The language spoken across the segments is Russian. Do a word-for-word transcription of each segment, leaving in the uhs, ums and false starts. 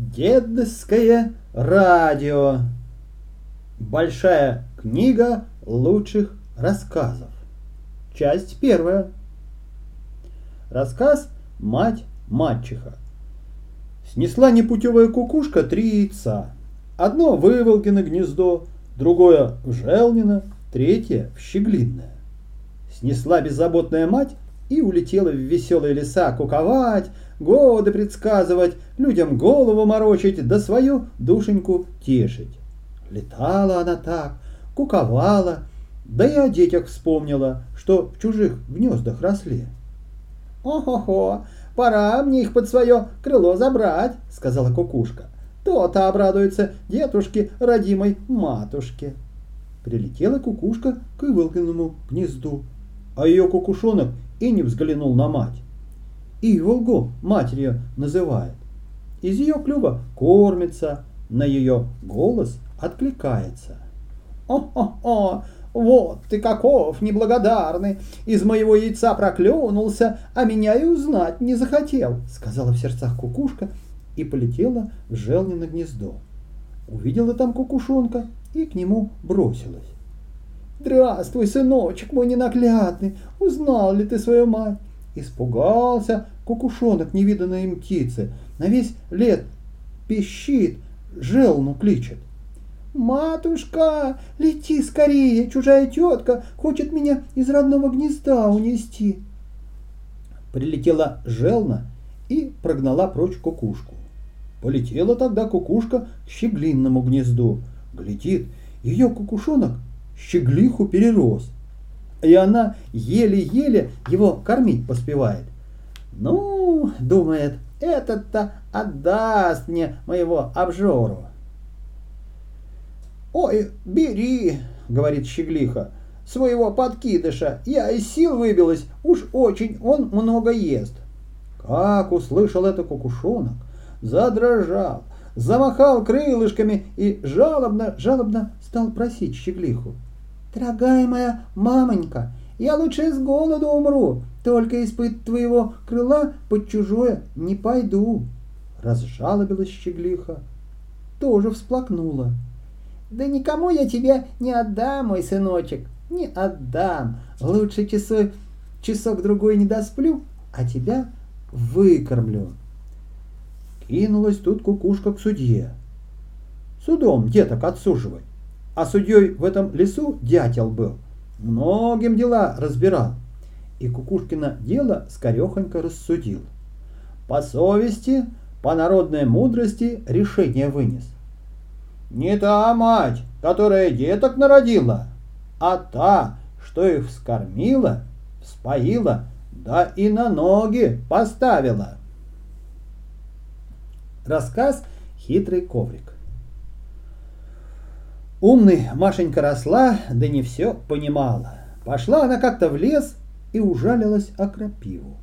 Дедское радио. Большая книга лучших рассказов. Часть первая. Рассказ «Мать-мачеха». Снесла непутевая кукушка три яйца. Одно в Иволгино гнездо, другое в Желнино, третье в Щеглинное. Снесла беззаботная мать и улетела в веселые леса куковать, годы предсказывать, людям голову морочить, да свою душеньку тешить. Летала она так, куковала, да и о детях вспомнила, что в чужих гнездах росли. «О-хо-хо, пора мне их под свое крыло забрать», — сказала кукушка. «То-то обрадуется дедушке родимой матушке». Прилетела кукушка к Иволгиному гнезду, а ее кукушонок и не взглянул на мать. Иволгу мать ее называет. Из ее клюва кормится, на ее голос откликается. «О-о-о, вот ты каков неблагодарный! Из моего яйца проклюнулся, а меня и узнать не захотел», — сказала в сердцах кукушка и полетела в Желнино гнездо. Увидела там кукушонка и к нему бросилась. «Здравствуй, сыночек мой ненаглядный! Узнал ли ты свою мать?» Испугался кукушонок невиданной им птицы. На весь лет пищит, желну кличет. «Матушка, лети скорее, чужая тетка хочет меня из родного гнезда унести». Прилетела желна и прогнала прочь кукушку. Полетела тогда кукушка к щеглинному гнезду. Глядит, ее кукушонок щеглиху перерос, и она еле-еле его кормить поспевает. «Ну, — думает, — этот-то отдаст мне моего обжору». «Ой, бери, — говорит щеглиха, — своего подкидыша, я из сил выбилась, уж очень он много ест». Как услышал это кукушонок, задрожал, замахал крылышками и жалобно-жалобно стал просить щеглиху: «Дорогая моя мамонька, я лучше с голоду умру, только из-под твоего крыла под чужое не пойду». Разжалобилась щеглиха, тоже всплакнула. «Да никому я тебя не отдам, мой сыночек, не отдам. Лучше часок, часок-другой не досплю, а тебя выкормлю». Кинулась тут кукушка к судье. «Судом деток отсуживай». А судьей в этом лесу дятел был, многим дела разбирал. И кукушкино дело скорехонько рассудил. По совести, по народной мудрости решение вынес. Не та мать, которая деток народила, а та, что их вскормила, вспоила, да и на ноги поставила. Рассказ «Хитрый коврик». Умный Машенька росла, да не все понимала. Пошла она как-то в лес и ужалилась о крапиву.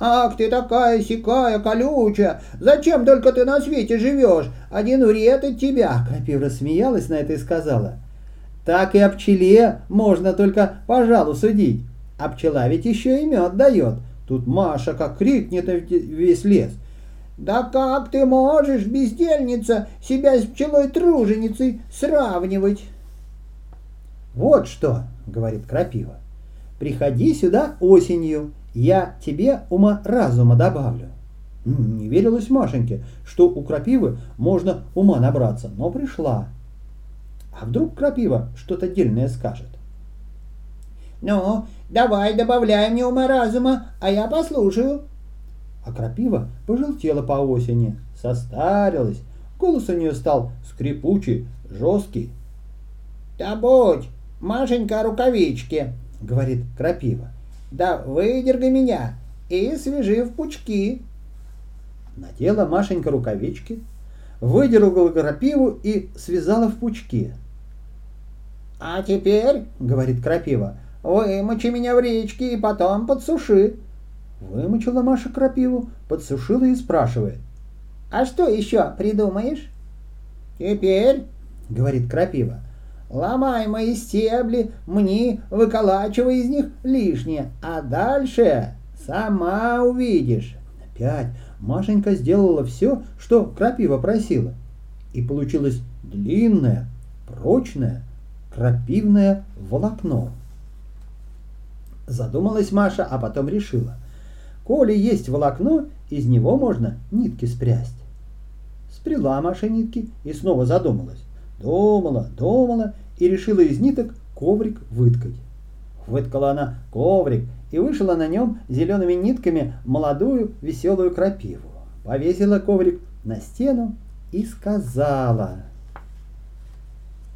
«Ах ты такая сякая колючая! Зачем только ты на свете живешь? Один вред от тебя!» Крапива рассмеялась на это и сказала: «Так и о пчеле можно только по жалу судить. А пчела ведь еще и мед дает». Тут Маша как крикнет весь лес: «Да как ты можешь, бездельница, себя с пчелой-труженицей сравнивать?» «Вот что, — говорит крапива, — приходи сюда осенью, я тебе ума-разума добавлю». Не верилось Машеньке, что у крапивы можно ума набраться, но пришла. А вдруг крапива что-то дельное скажет? «Ну, давай добавляй мне ума-разума, а я послушаю». А крапива пожелтела по осени, состарилась, голос у нее стал скрипучий, жесткий. «Да будь, Машенька, рукавички, — говорит крапива, — да выдергай меня и свяжи в пучки». Надела Машенька рукавички, выдергала крапиву и связала в пучки. «А теперь, — говорит крапива, — вымочи меня в речке и потом подсуши». Вымочила Маша крапиву, подсушила и спрашивает: «А что еще придумаешь?» «Теперь, — говорит крапива, — ломай мои стебли, мни, выколачивай из них лишнее, а дальше сама увидишь». Опять Машенька сделала все, что крапива просила, и получилось длинное, прочное, крапивное волокно. Задумалась Маша, а потом решила: коли есть волокно, из него можно нитки спрясть. Спряла Маша нитки и снова задумалась. Думала, думала и решила из ниток коврик выткать. Выткала она коврик и вышила на нем зелеными нитками молодую веселую крапиву. Повесила коврик на стену и сказала: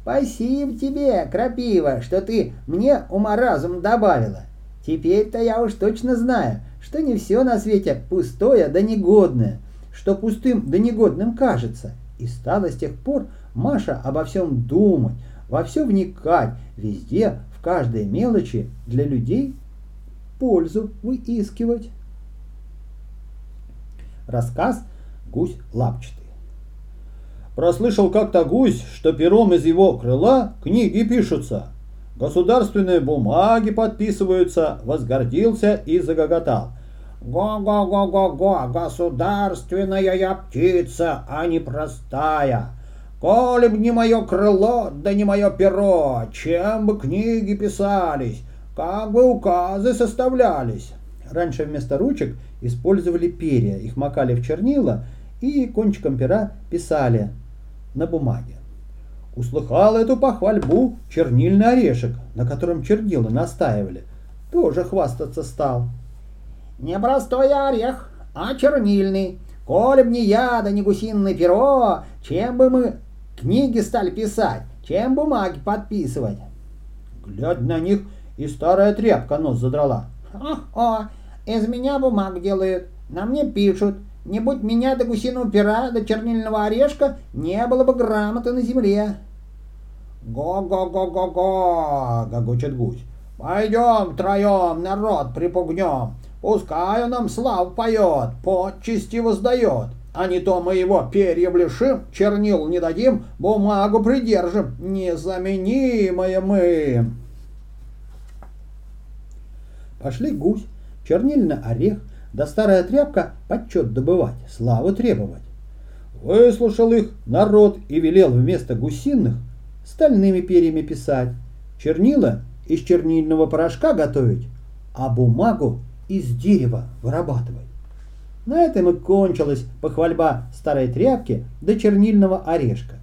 «Спасибо тебе, крапива, что ты мне ума-разум добавила. Теперь-то я уж точно знаю, что не все на свете пустое да негодное, что пустым да негодным кажется». И стала с тех пор Маша обо всем думать, во все вникать, везде, в каждой мелочи для людей пользу выискивать. Рассказ «Гусь лапчатый». Прослышал как-то гусь, что пером из его крыла книги пишутся, государственные бумаги подписываются, возгордился и загоготал. «Го-го-го-го-го, государственная я птица, а не простая! Коли б не мое крыло, да не мое перо, чем бы книги писались, как бы указы составлялись!» Раньше вместо ручек использовали перья, их макали в чернила и кончиком пера писали на бумаге. Услыхал эту похвальбу чернильный орешек, на котором чернила настаивали, тоже хвастаться стал. «Не простой орех, а чернильный. Коли б не я, да не гусиное перо, чем бы мы книги стали писать, чем бумаги подписывать?» Глядя на них, и старая тряпка нос задрала. «О-о, из меня бумаг делают, на мне пишут. Не будь меня до гусиного пера, до чернильного орешка, не было бы грамоты на земле». «Го-го-го-го-го», — гогочет гусь. «Пойдем втроем народ припугнем. Пускай он нам славу поет, почести воздает. А не то мы его перьев лишим, чернил не дадим, бумагу придержим. Незаменимые мы». Пошли гусь, чернильный орех, да старая тряпка почет добывать, славу требовать. Выслушал их народ и велел вместо гусиных стальными перьями писать, чернила из чернильного порошка готовить, а бумагу из дерева вырабатывать. На этом и кончилась похвальба старой тряпки до чернильного орешка.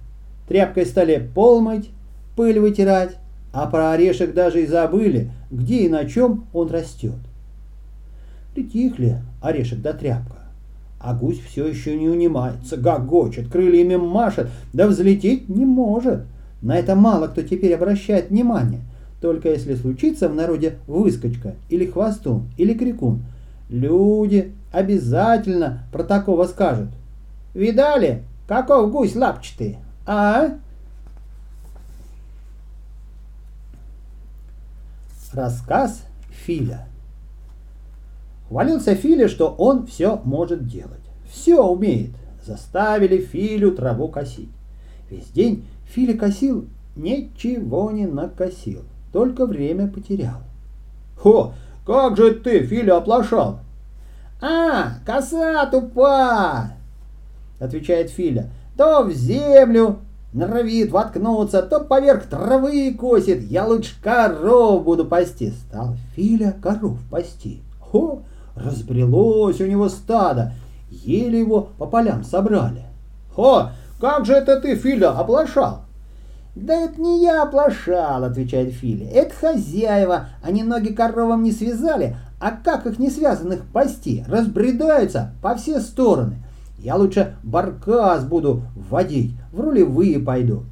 Тряпкой стали пол мыть, пыль вытирать, а про орешек даже и забыли, где и на чем он растет. Притихли орешек да тряпка, а гусь все еще не унимается, гогочет, крыльями машет, да взлететь не может. На это мало кто теперь обращает внимание. Только если случится в народе выскочка, или хвостун, или крикун, люди обязательно про такого скажут: «Видали, каков гусь лапчатый, а?» Рассказ Филя. Хвалился Филя, что он все может делать, все умеет. Заставили Филю траву косить. Весь день Филя косил, ничего не накосил, только время потерял. «Хо, как же ты, Филя, оплошал!» «А, коса тупа!» — отвечает Филя. «То в землю норовит воткнуться, то поверх травы косит. Я лучше коров буду пасти». Стал Филя коров пасти. Хо, разбрелось у него стадо, еле его по полям собрали. «Хо, как же это ты, Филя, оплошал!» «Да это не я оплошал, — отвечает Филя, — это хозяева. Они ноги коровам не связали, а как их не связанных пасти? Разбредаются по все стороны. Я лучше баркас буду водить, в рулевые пойду».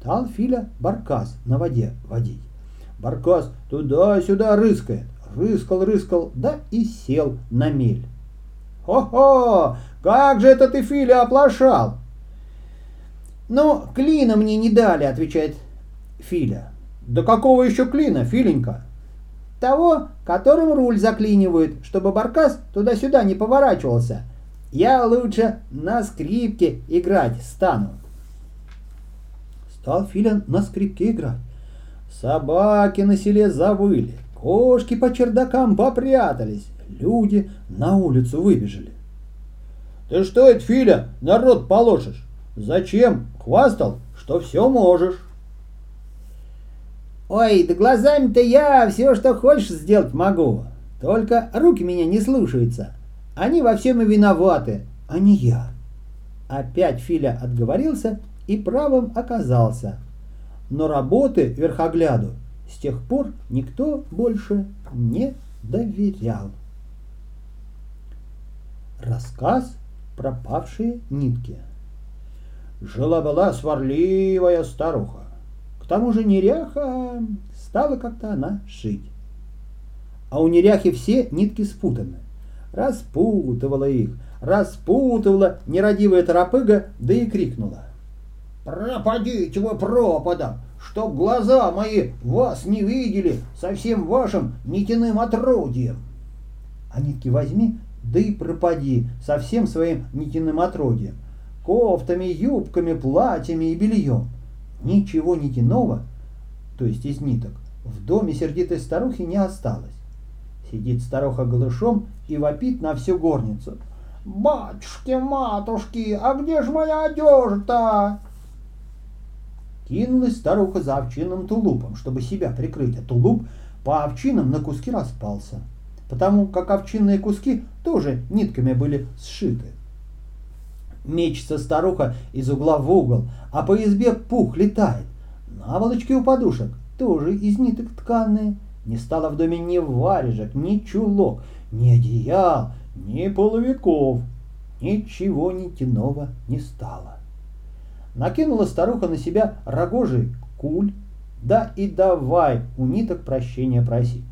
Стал Филя баркас на воде водить. Баркас туда-сюда рыскает, рыскал-рыскал, да и сел на мель. «Хо-хо, как же это ты, Филя, оплошал!» «Ну, клина мне не дали, — отвечает Филя. — Да какого еще клина, Филенька?» «Того, которым руль заклинивают, чтобы баркас туда-сюда не поворачивался. Я лучше на скрипке играть стану». Стал Филя на скрипке играть. Собаки на селе завыли, кошки по чердакам попрятались, люди на улицу выбежали. Ты что это, Филя, народ полошишь? Зачем? Хвастал, что все можешь. Ой, да глазами-то я все, что хочешь, сделать могу. Только руки меня не слушаются. Они во всем и виноваты, а не я. Опять Филя отговорился и правым оказался. Но работы верхогляду с тех пор никто больше не доверял. Рассказ «Пропавшие нитки». Жила-была сварливая старуха. К тому же неряха, стала как-то она шить. А у неряхи все нитки спутаны. Распутывала их, распутывала нерадивая торопыга, да и крикнула. «Пропадите вы пропадом, чтоб глаза мои вас не видели со всем вашим нитяным отродьем!» А нитки возьми, да и пропади со всем своим нитяным отродьем, кофтами, юбками, платьями и бельем. Ничего нитяного, то есть из ниток, в доме сердитой старухи не осталось. Сидит старуха голышом и вопит на всю горницу. «Батюшки, матушки, а где ж моя одежда-то?» Кинулась старуха за овчинным тулупом, чтобы себя прикрыть, а тулуп по овчинам на куски распался, потому как овчинные куски тоже нитками были сшиты. Мечется старуха из угла в угол, а по избе пух летает. Наволочки у подушек тоже из ниток тканые. Не стало в доме ни варежек, ни чулок, ни одеял, ни половиков. Ничего нитяного не стало. Накинула старуха на себя рогожий куль, да и давай у ниток прощения просить.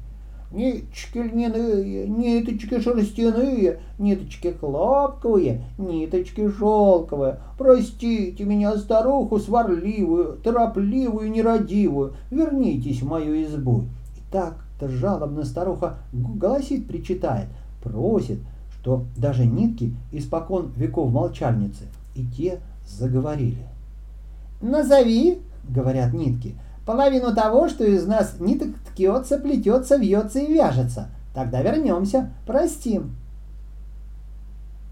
Ниточки льняные, ниточки шерстяные, ниточки хлопковые, ниточки шелковые. Простите меня, старуху сварливую, торопливую, нерадивую, вернитесь в мою избу. Так-то жалобно старуха голосит, причитает, просит, что даже нитки испокон веков молчальницы, и те заговорили. «Назови, — говорят нитки, — половину того, что из нас ниток ткется, плетется, вьется и вяжется. Тогда вернемся, простим».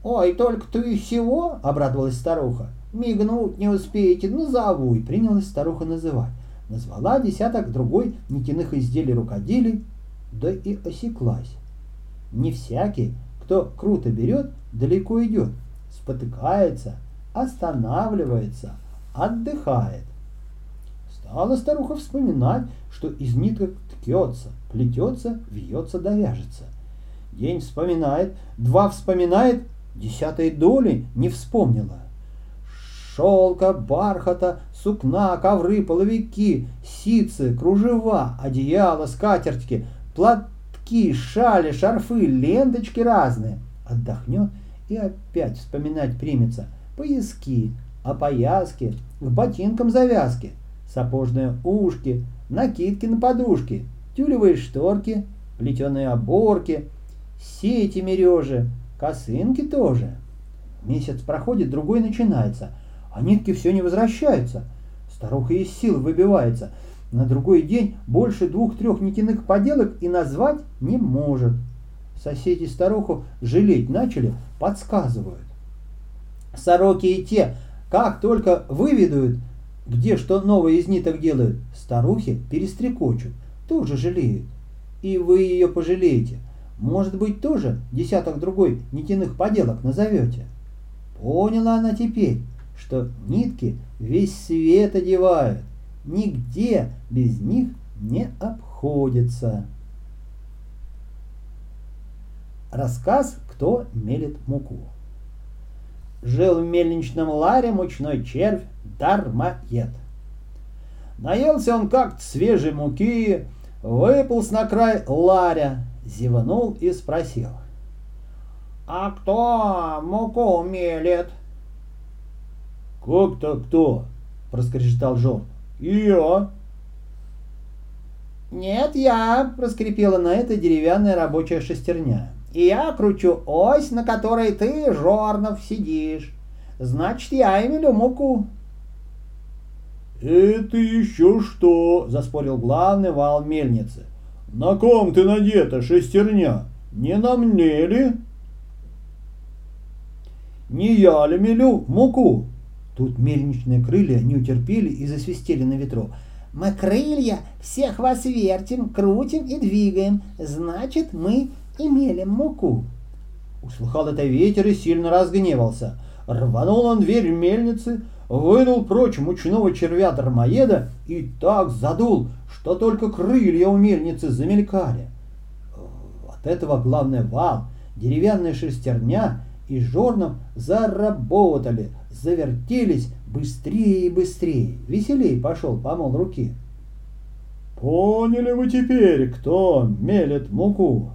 «Ой, только ты всего, — обрадовалась старуха, — мигнуть не успеете, назову». И принялась старуха называть. Назвала десяток другой нитяных изделий рукоделий, да и осеклась. Не всякий, кто круто берет, далеко идет, спотыкается, останавливается, отдыхает. Стала старуха вспоминать, что из ниток ткется, плетется, вьется да вяжется. День вспоминает, два вспоминает, десятой доли не вспомнила. Шелка, бархата, сукна, ковры, половики, ситцы, кружева, одеяла, скатертки, платки, шали, шарфы, ленточки разные. Отдохнет и опять вспоминать примется. Пояски, опояски, к ботинкам завязки, сапожные ушки, накидки на подушки, тюлевые шторки, плетеные оборки, сети мережи, косынки тоже. Месяц проходит, другой начинается. А нитки все не возвращаются. Старуха из сил выбивается. На другой день больше двух-трех нитяных поделок и назвать не может. Соседи старуху жалеть начали, подсказывают. Сороки и те, как только выведают, где что новое из ниток делают, старухи перестрекочут, тоже жалеют. И вы ее пожалеете. Может быть, тоже десяток другой нитяных поделок назовете. Поняла она теперь, что нитки весь свет одевают, нигде без них не обходится. Рассказ «Кто мелет муку». Жил в мельничном ларе мучной червь дармоед. Наелся он как-то свежей муки, выполз на край ларя, зевнул и спросил. «А кто муку мелет?» «Как-то кто?» – проскрежетал Жорн. «Я». «Нет, я», – проскрипела на это деревянная рабочая шестерня. «И я кручу ось, на которой ты, Жорнов, сидишь. Значит, я имелю муку». «Это еще что?» – заспорил главный вал мельницы. «На ком ты надета, шестерня? Не на мне ли?» Не я ли мелю муку? Тут мельничные крылья не утерпели и засвистели на ветру. Мы крылья всех вас вертим, крутим и двигаем, значит, мы и мелем муку. Услыхал это ветер и сильно разгневался. Рванул он дверь мельницы, вынул прочь мучного червя-дармоеда и так задул, что только крылья у мельницы замелькали. От этого главный вал, деревянная шестерня и жорном заработали, завертелись быстрее и быстрее. Веселей пошел помол руки. Поняли вы теперь, кто мелет муку?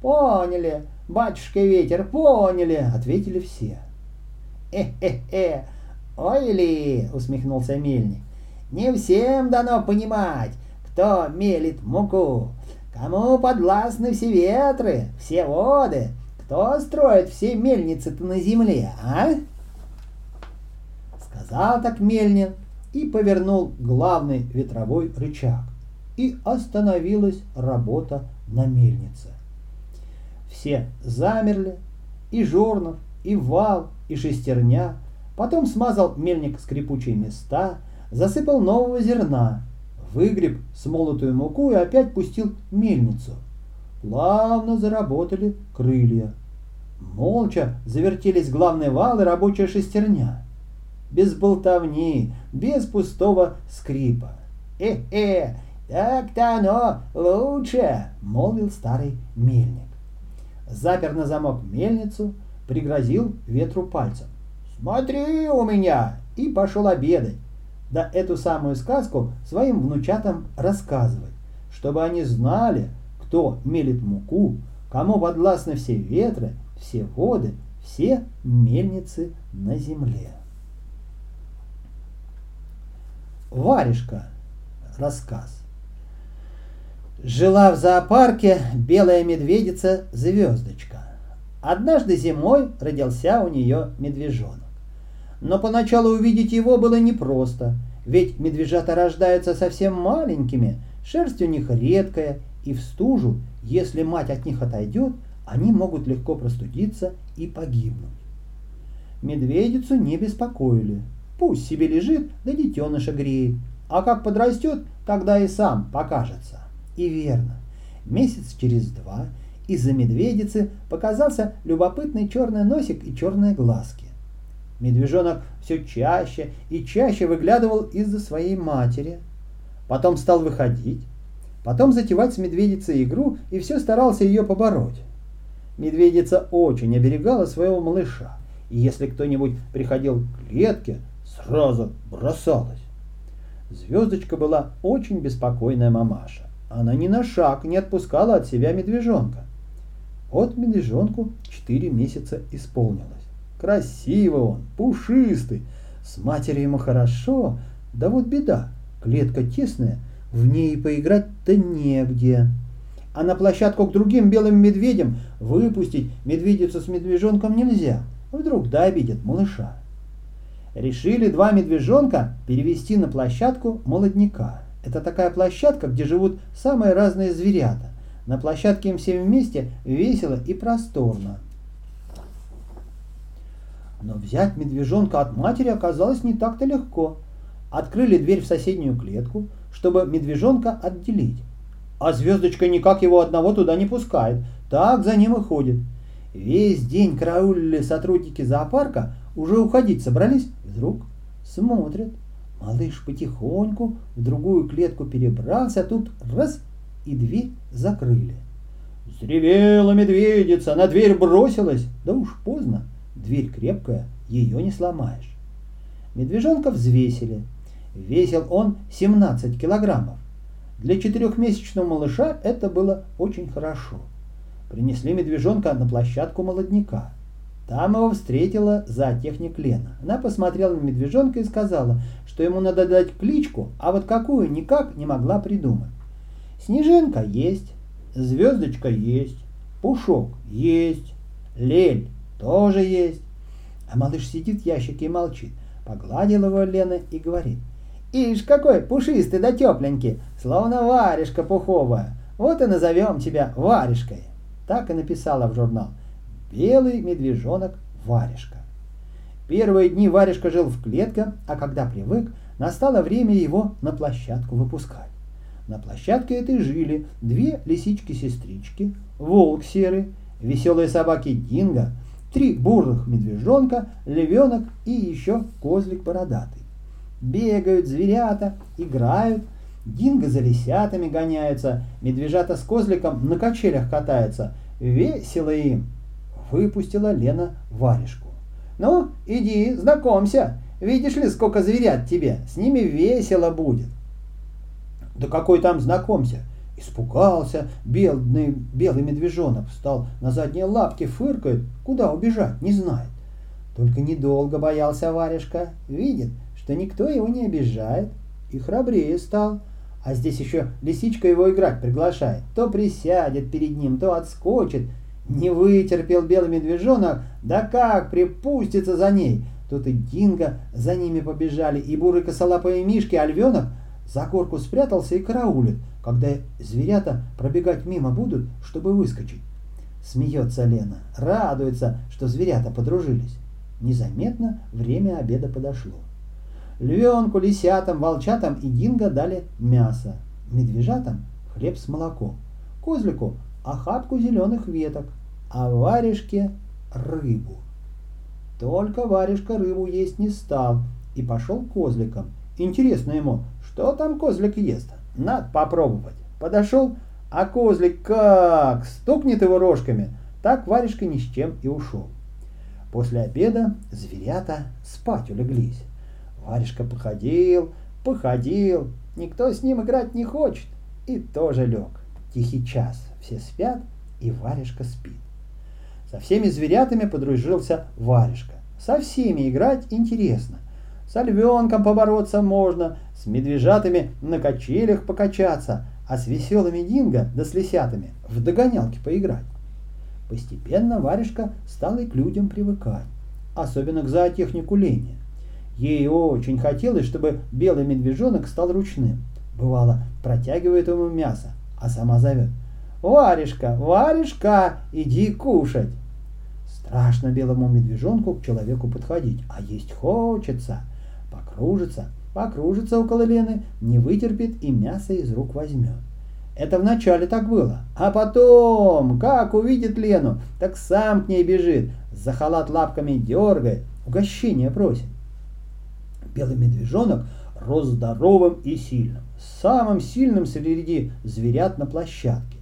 Поняли, батюшка ветер, поняли, ответили все. Э-э-э, ой ли, усмехнулся мельник, не всем дано понимать, кто мелит муку, кому подвластны все ветры, все воды, кто строит все мельницы-то на земле, а? Сказал так мельник и повернул главный ветровой рычаг, и остановилась работа на мельнице. Все замерли, и жорнов, и вал, и шестерня. Потом смазал мельник скрипучие места, засыпал нового зерна, выгреб смолотую муку и опять пустил мельницу. Плавно заработали крылья. Молча завертелись главный вал и рабочая шестерня. Без болтовни, без пустого скрипа. «Э-э, так-то оно лучше!» — молвил старый мельник. Запер на замок мельницу, пригрозил ветру пальцем. «Смотри у меня!» и пошел обедать. Да эту самую сказку своим внучатам рассказывать, чтобы они знали, кто мелит муку, кому подвластны все ветры, все воды, все мельницы на земле. Варежка. Рассказ. Жила в зоопарке белая медведица Звёздочка. Однажды зимой родился у нее медвежонок. Но поначалу увидеть его было непросто, ведь медвежата рождаются совсем маленькими, шерсть у них редкая, и в стужу, если мать от них отойдет, они могут легко простудиться и погибнуть. Медведицу не беспокоили. Пусть себе лежит, да детеныша греет, а как подрастет, тогда и сам покажется. И верно, месяц через два из-за медведицы показался любопытный черный носик и черные глазки. Медвежонок все чаще и чаще выглядывал из-за своей матери. Потом стал выходить, потом затевать с медведицей игру и все старался ее побороть. Медведица очень оберегала своего малыша, и если кто-нибудь приходил к клетке, сразу бросалась. Звездочка была очень беспокойная мамаша. Она ни на шаг не отпускала от себя медвежонка. Вот медвежонку четыре месяца исполнилось. Красивый он, пушистый, с матерью ему хорошо, да вот беда, клетка тесная, в ней поиграть-то негде. А на площадку к другим белым медведям выпустить медведицу с медвежонком нельзя, вдруг да обидят малыша. Решили два медвежонка перевести на площадку молодняка. Это такая площадка, где живут самые разные зверята. На площадке им всем вместе весело и просторно. Но взять медвежонка от матери оказалось не так-то легко. Открыли дверь в соседнюю клетку, чтобы медвежонка отделить. А Звездочка никак его одного туда не пускает, так за ним и ходит. Весь день караулили сотрудники зоопарка, уже уходить собрались, вдруг смотрят. Малыш потихоньку в другую клетку перебрался, а тут раз и дверь закрыли. Взревела медведица, на дверь бросилась. Да уж поздно, дверь крепкая, ее не сломаешь. Медвежонка взвесили. Весил он семнадцать килограммов. Для четырехмесячного малыша это было очень хорошо. Принесли медвежонка на площадку молодняка. Там его встретила зоотехник Лена. Она посмотрела на медвежонка и сказала, что ему надо дать кличку, а вот какую никак не могла придумать. Снежинка есть, Звездочка есть, Пушок есть, Лель тоже есть. А малыш сидит в ящике и молчит. Погладила его Лена и говорит: «Ишь, какой пушистый да тепленький, словно варежка пуховая. Вот и назовем тебя варежкой». Так и написала в журнал: «Белый медвежонок Варежка. Первые дни Варежка жил в клетке, а когда привык, настало время его на площадку выпускать. На площадке этой жили две лисички-сестрички, волк серый, веселые собаки Динго, три бурых медвежонка, львенок и еще козлик бородатый. Бегают зверята, играют, Динго за лисятами гоняются, медвежата с козликом на качелях катаются. Весело им. Выпустила Лена Варежку. «Ну, иди, знакомься. Видишь ли, сколько зверят тебе. С ними весело будет». «Да какой там знакомься?» Испугался бедный, белый медвежонок, встал на задние лапки, фыркает, куда убежать, не знает. Только недолго боялся Варежка, видит, что никто его не обижает, и храбрее стал. А здесь еще лисичка его играть приглашает, то присядет перед ним, то отскочит. Не вытерпел белый медвежонок, да как припустится за ней. Тут и Динго за ними побежали, и бурые косолапые мишки, а львенок за горку спрятался и караулит, когда зверята пробегать мимо будут, чтобы выскочить. Смеется Лена, радуется, что зверята подружились. Незаметно время обеда подошло. Львенку, лисятам, волчатам и Динго дали мясо, медвежатам хлеб с молоком, козлику охапку зеленых веток, а Варежке рыбу. Только Варежка рыбу есть не стал и пошел козликом. Интересно ему, что там козлик ест. Надо попробовать. Подошел, а козлик как стукнет его рожками, так Варежка ни с чем и ушел. После обеда зверята спать улеглись. Варежка походил, походил, никто с ним играть не хочет, и тоже лег. Тихий час, все спят, и Варежка спит. Со всеми зверятами подружился Варежка. Со всеми играть интересно. Со львенком побороться можно, с медвежатами на качелях покачаться, а с веселыми Динго да с лисятами в догонялки поиграть. Постепенно Варежка стала и к людям привыкать, особенно к зоотехнику Лене. Ей очень хотелось, чтобы белый медвежонок стал ручным. Бывало, протягивает ему мясо, а сама зовет: «Варежка, Варежка, иди кушать!» Страшно белому медвежонку к человеку подходить, а есть хочется. Покружится, покружится около Лены, не вытерпит и мясо из рук возьмет. Это вначале так было, а потом, как увидит Лену, так сам к ней бежит, за халат лапками дергает, угощение просит. Белый медвежонок рос здоровым и сильным, самым сильным среди зверят на площадке.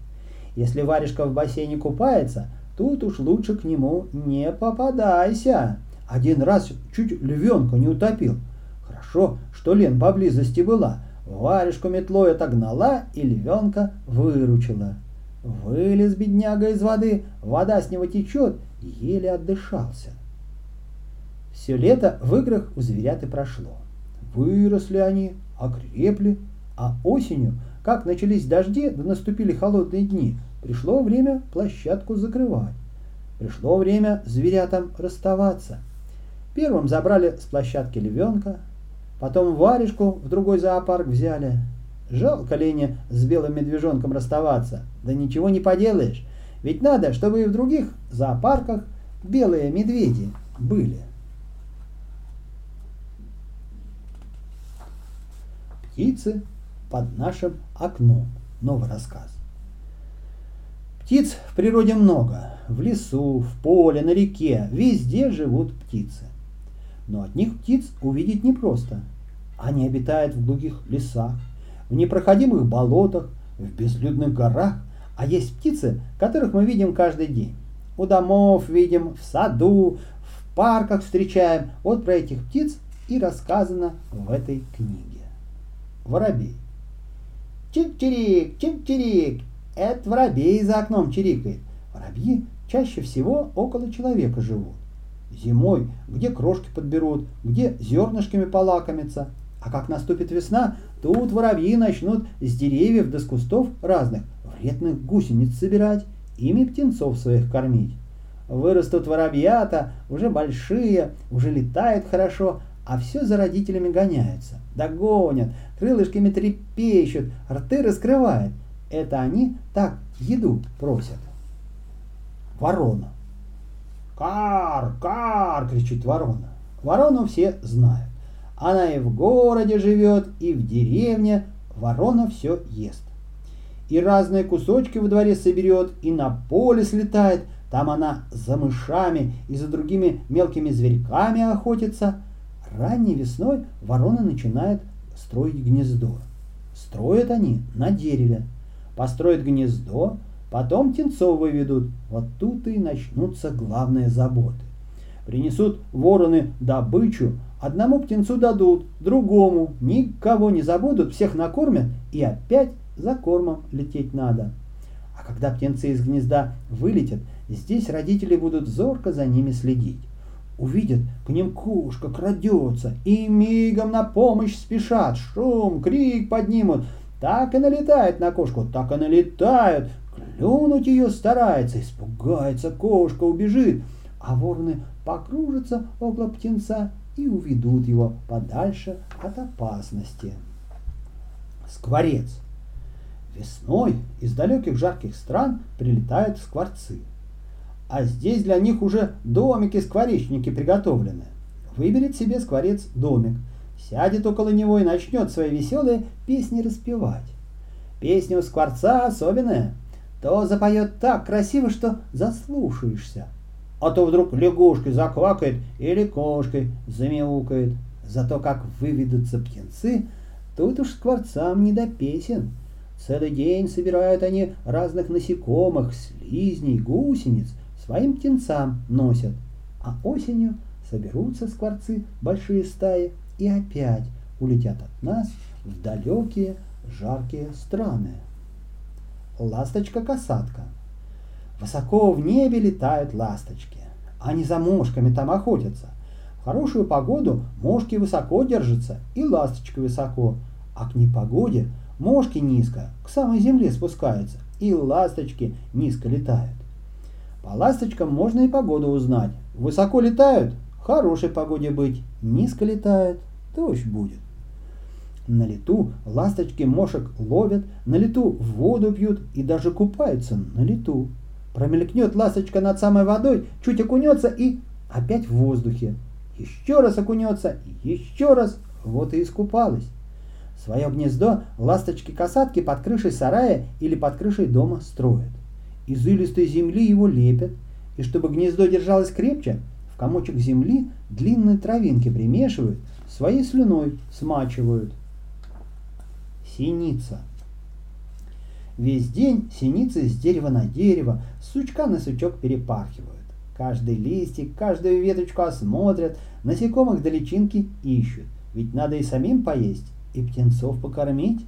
Если Варежка в бассейне купается, тут уж лучше к нему не попадайся. Один раз чуть львенка не утопил. Хорошо, что Лен поблизости была. Варежку метлой отогнала и львенка выручила. Вылез бедняга из воды, вода с него течет, еле отдышался. Все лето в играх у зверят и прошло. Выросли они, окрепли, а осенью, как начались дожди, да наступили холодные дни, пришло время площадку закрывать. Пришло время зверятам расставаться. Первым забрали с площадки львенка, потом Варежку в другой зоопарк взяли. Жалко Лене с белым медвежонком расставаться, да ничего не поделаешь, ведь надо, чтобы и в других зоопарках белые медведи были. Птицы под нашим окном. Новый рассказ. Птиц в природе много. В лесу, в поле, на реке. Везде живут птицы. Но одних птиц увидеть непросто. Они обитают в глухих лесах, в непроходимых болотах, в безлюдных горах. А есть птицы, которых мы видим каждый день. У домов видим, в саду, в парках встречаем. Вот про этих птиц и рассказано в этой книге. Воробей. Чик-чирик, чик-чирик. Это воробей за окном чирикает. Воробьи чаще всего около человека живут. Зимой где крошки подберут, где зернышками полакомятся. А как наступит весна, тут воробьи начнут с деревьев да с кустов разных вредных гусениц собирать, ими птенцов своих кормить. Вырастут воробьята, уже большие, уже летают хорошо, а все за родителями гоняются, догонят, крылышками трепещут, рты раскрывают. Это они так еду просят. Ворона. «Кар! Кар!» – кричит ворона. Ворону все знают. Она и в городе живет, и в деревне. Ворона все ест. И разные кусочки во дворе соберет, и на поле слетает. Там она за мышами и за другими мелкими зверьками охотится. Ранней весной ворона начинает строить гнездо. Строят они на дереве. Построят гнездо, потом птенцов выведут. Вот тут и начнутся главные заботы. Принесут вороны добычу, одному птенцу дадут, другому, никого не забудут, всех накормят, и опять за кормом лететь надо. А когда птенцы из гнезда вылетят, здесь родители будут зорко за ними следить. Увидят, к ним кошка крадется, и мигом на помощь спешат, шум, крик поднимут. Так и налетает на кошку, так и налетают, клюнуть ее старается, испугается кошка, убежит. А вороны покружатся около птенца и уведут его подальше от опасности. Скворец. Весной из далеких жарких стран прилетают скворцы. А здесь для них уже домики-скворечники приготовлены. Выберет себе скворец домик, сядет около него и начнет свои веселые песни распевать. Песня у скворца особенная. То запоет так красиво, что заслушаешься. А то вдруг лягушкой заквакает или кошкой замяукает. Зато как выведутся птенцы, тут уж скворцам не до песен. Целый день собирают они разных насекомых, слизней, гусениц, своим птенцам носят. А осенью соберутся скворцы большие стаи и опять улетят от нас в далекие жаркие страны. Ласточка-косатка. Высоко в небе летают ласточки. Они за мошками там охотятся. В хорошую погоду мошки высоко держатся и ласточки высоко. А к непогоде мошки низко, к самой земле спускаются, и ласточки низко летают. По ласточкам можно и погоду узнать. Высоко летают – хорошей погоде быть. Низко летают – дождь будет. На лету ласточки мошек ловят, на лету воду пьют и даже купаются на лету. Промелькнет ласточка над самой водой, чуть окунется и опять в воздухе. Еще раз окунется, еще раз, вот и искупалась. Свое гнездо ласточки-косатки под крышей сарая или под крышей дома строят. Из илистой земли его лепят, и чтобы гнездо держалось крепче, в комочек земли длинные травинки примешивают, своей слюной смачивают. Синица. Весь день синицы с дерева на дерево, с сучка на сучок перепархивают. Каждый листик, каждую веточку осмотрят, насекомых до личинки ищут. Ведь надо и самим поесть, и птенцов покормить.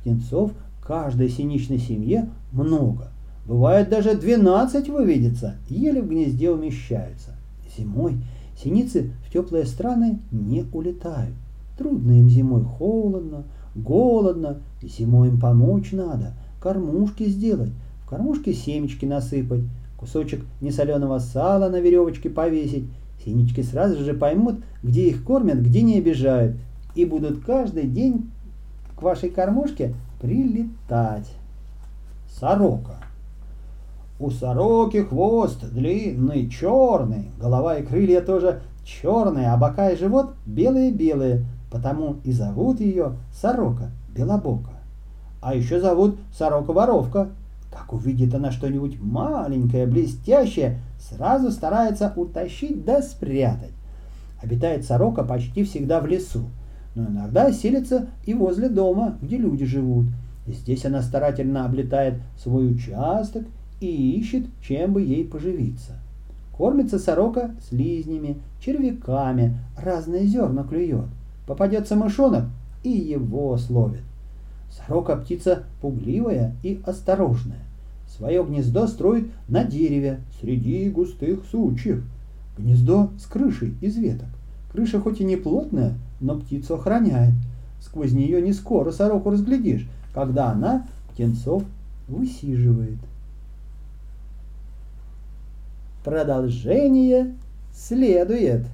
Птенцов каждой синичной семье много. Бывает, даже двенадцать выведется, еле в гнезде умещаются. Зимой синицы в теплые страны не улетают. Трудно им зимой, холодно, голодно. Зимой им помочь надо. Кормушки сделать, в кормушке семечки насыпать, кусочек несоленого сала на веревочке повесить. Синички сразу же поймут, где их кормят, где не обижают, и будут каждый день к вашей кормушке прилетать. Сорока. У сороки хвост длинный, черный, голова и крылья тоже черные, а бока и живот белые-белые, потому и зовут ее сорока белобока. А еще зовут сорока-воровка. Как увидит она что-нибудь маленькое, блестящее, сразу старается утащить да спрятать. Обитает сорока почти всегда в лесу, но иногда селится и возле дома, где люди живут. Здесь она старательно облетает свой участок и ищет, чем бы ей поживиться. Кормится сорока слизнями, червяками, разные зерна клюет. Попадется мышонок и его словит. Сорока птица пугливая и осторожная. Свое гнездо строит на дереве среди густых сучьев. Гнездо с крышей из веток. Крыша хоть и не плотная, но птицу охраняет. Сквозь нее не скоро сороку разглядишь, когда она птенцов высиживает. Продолжение следует.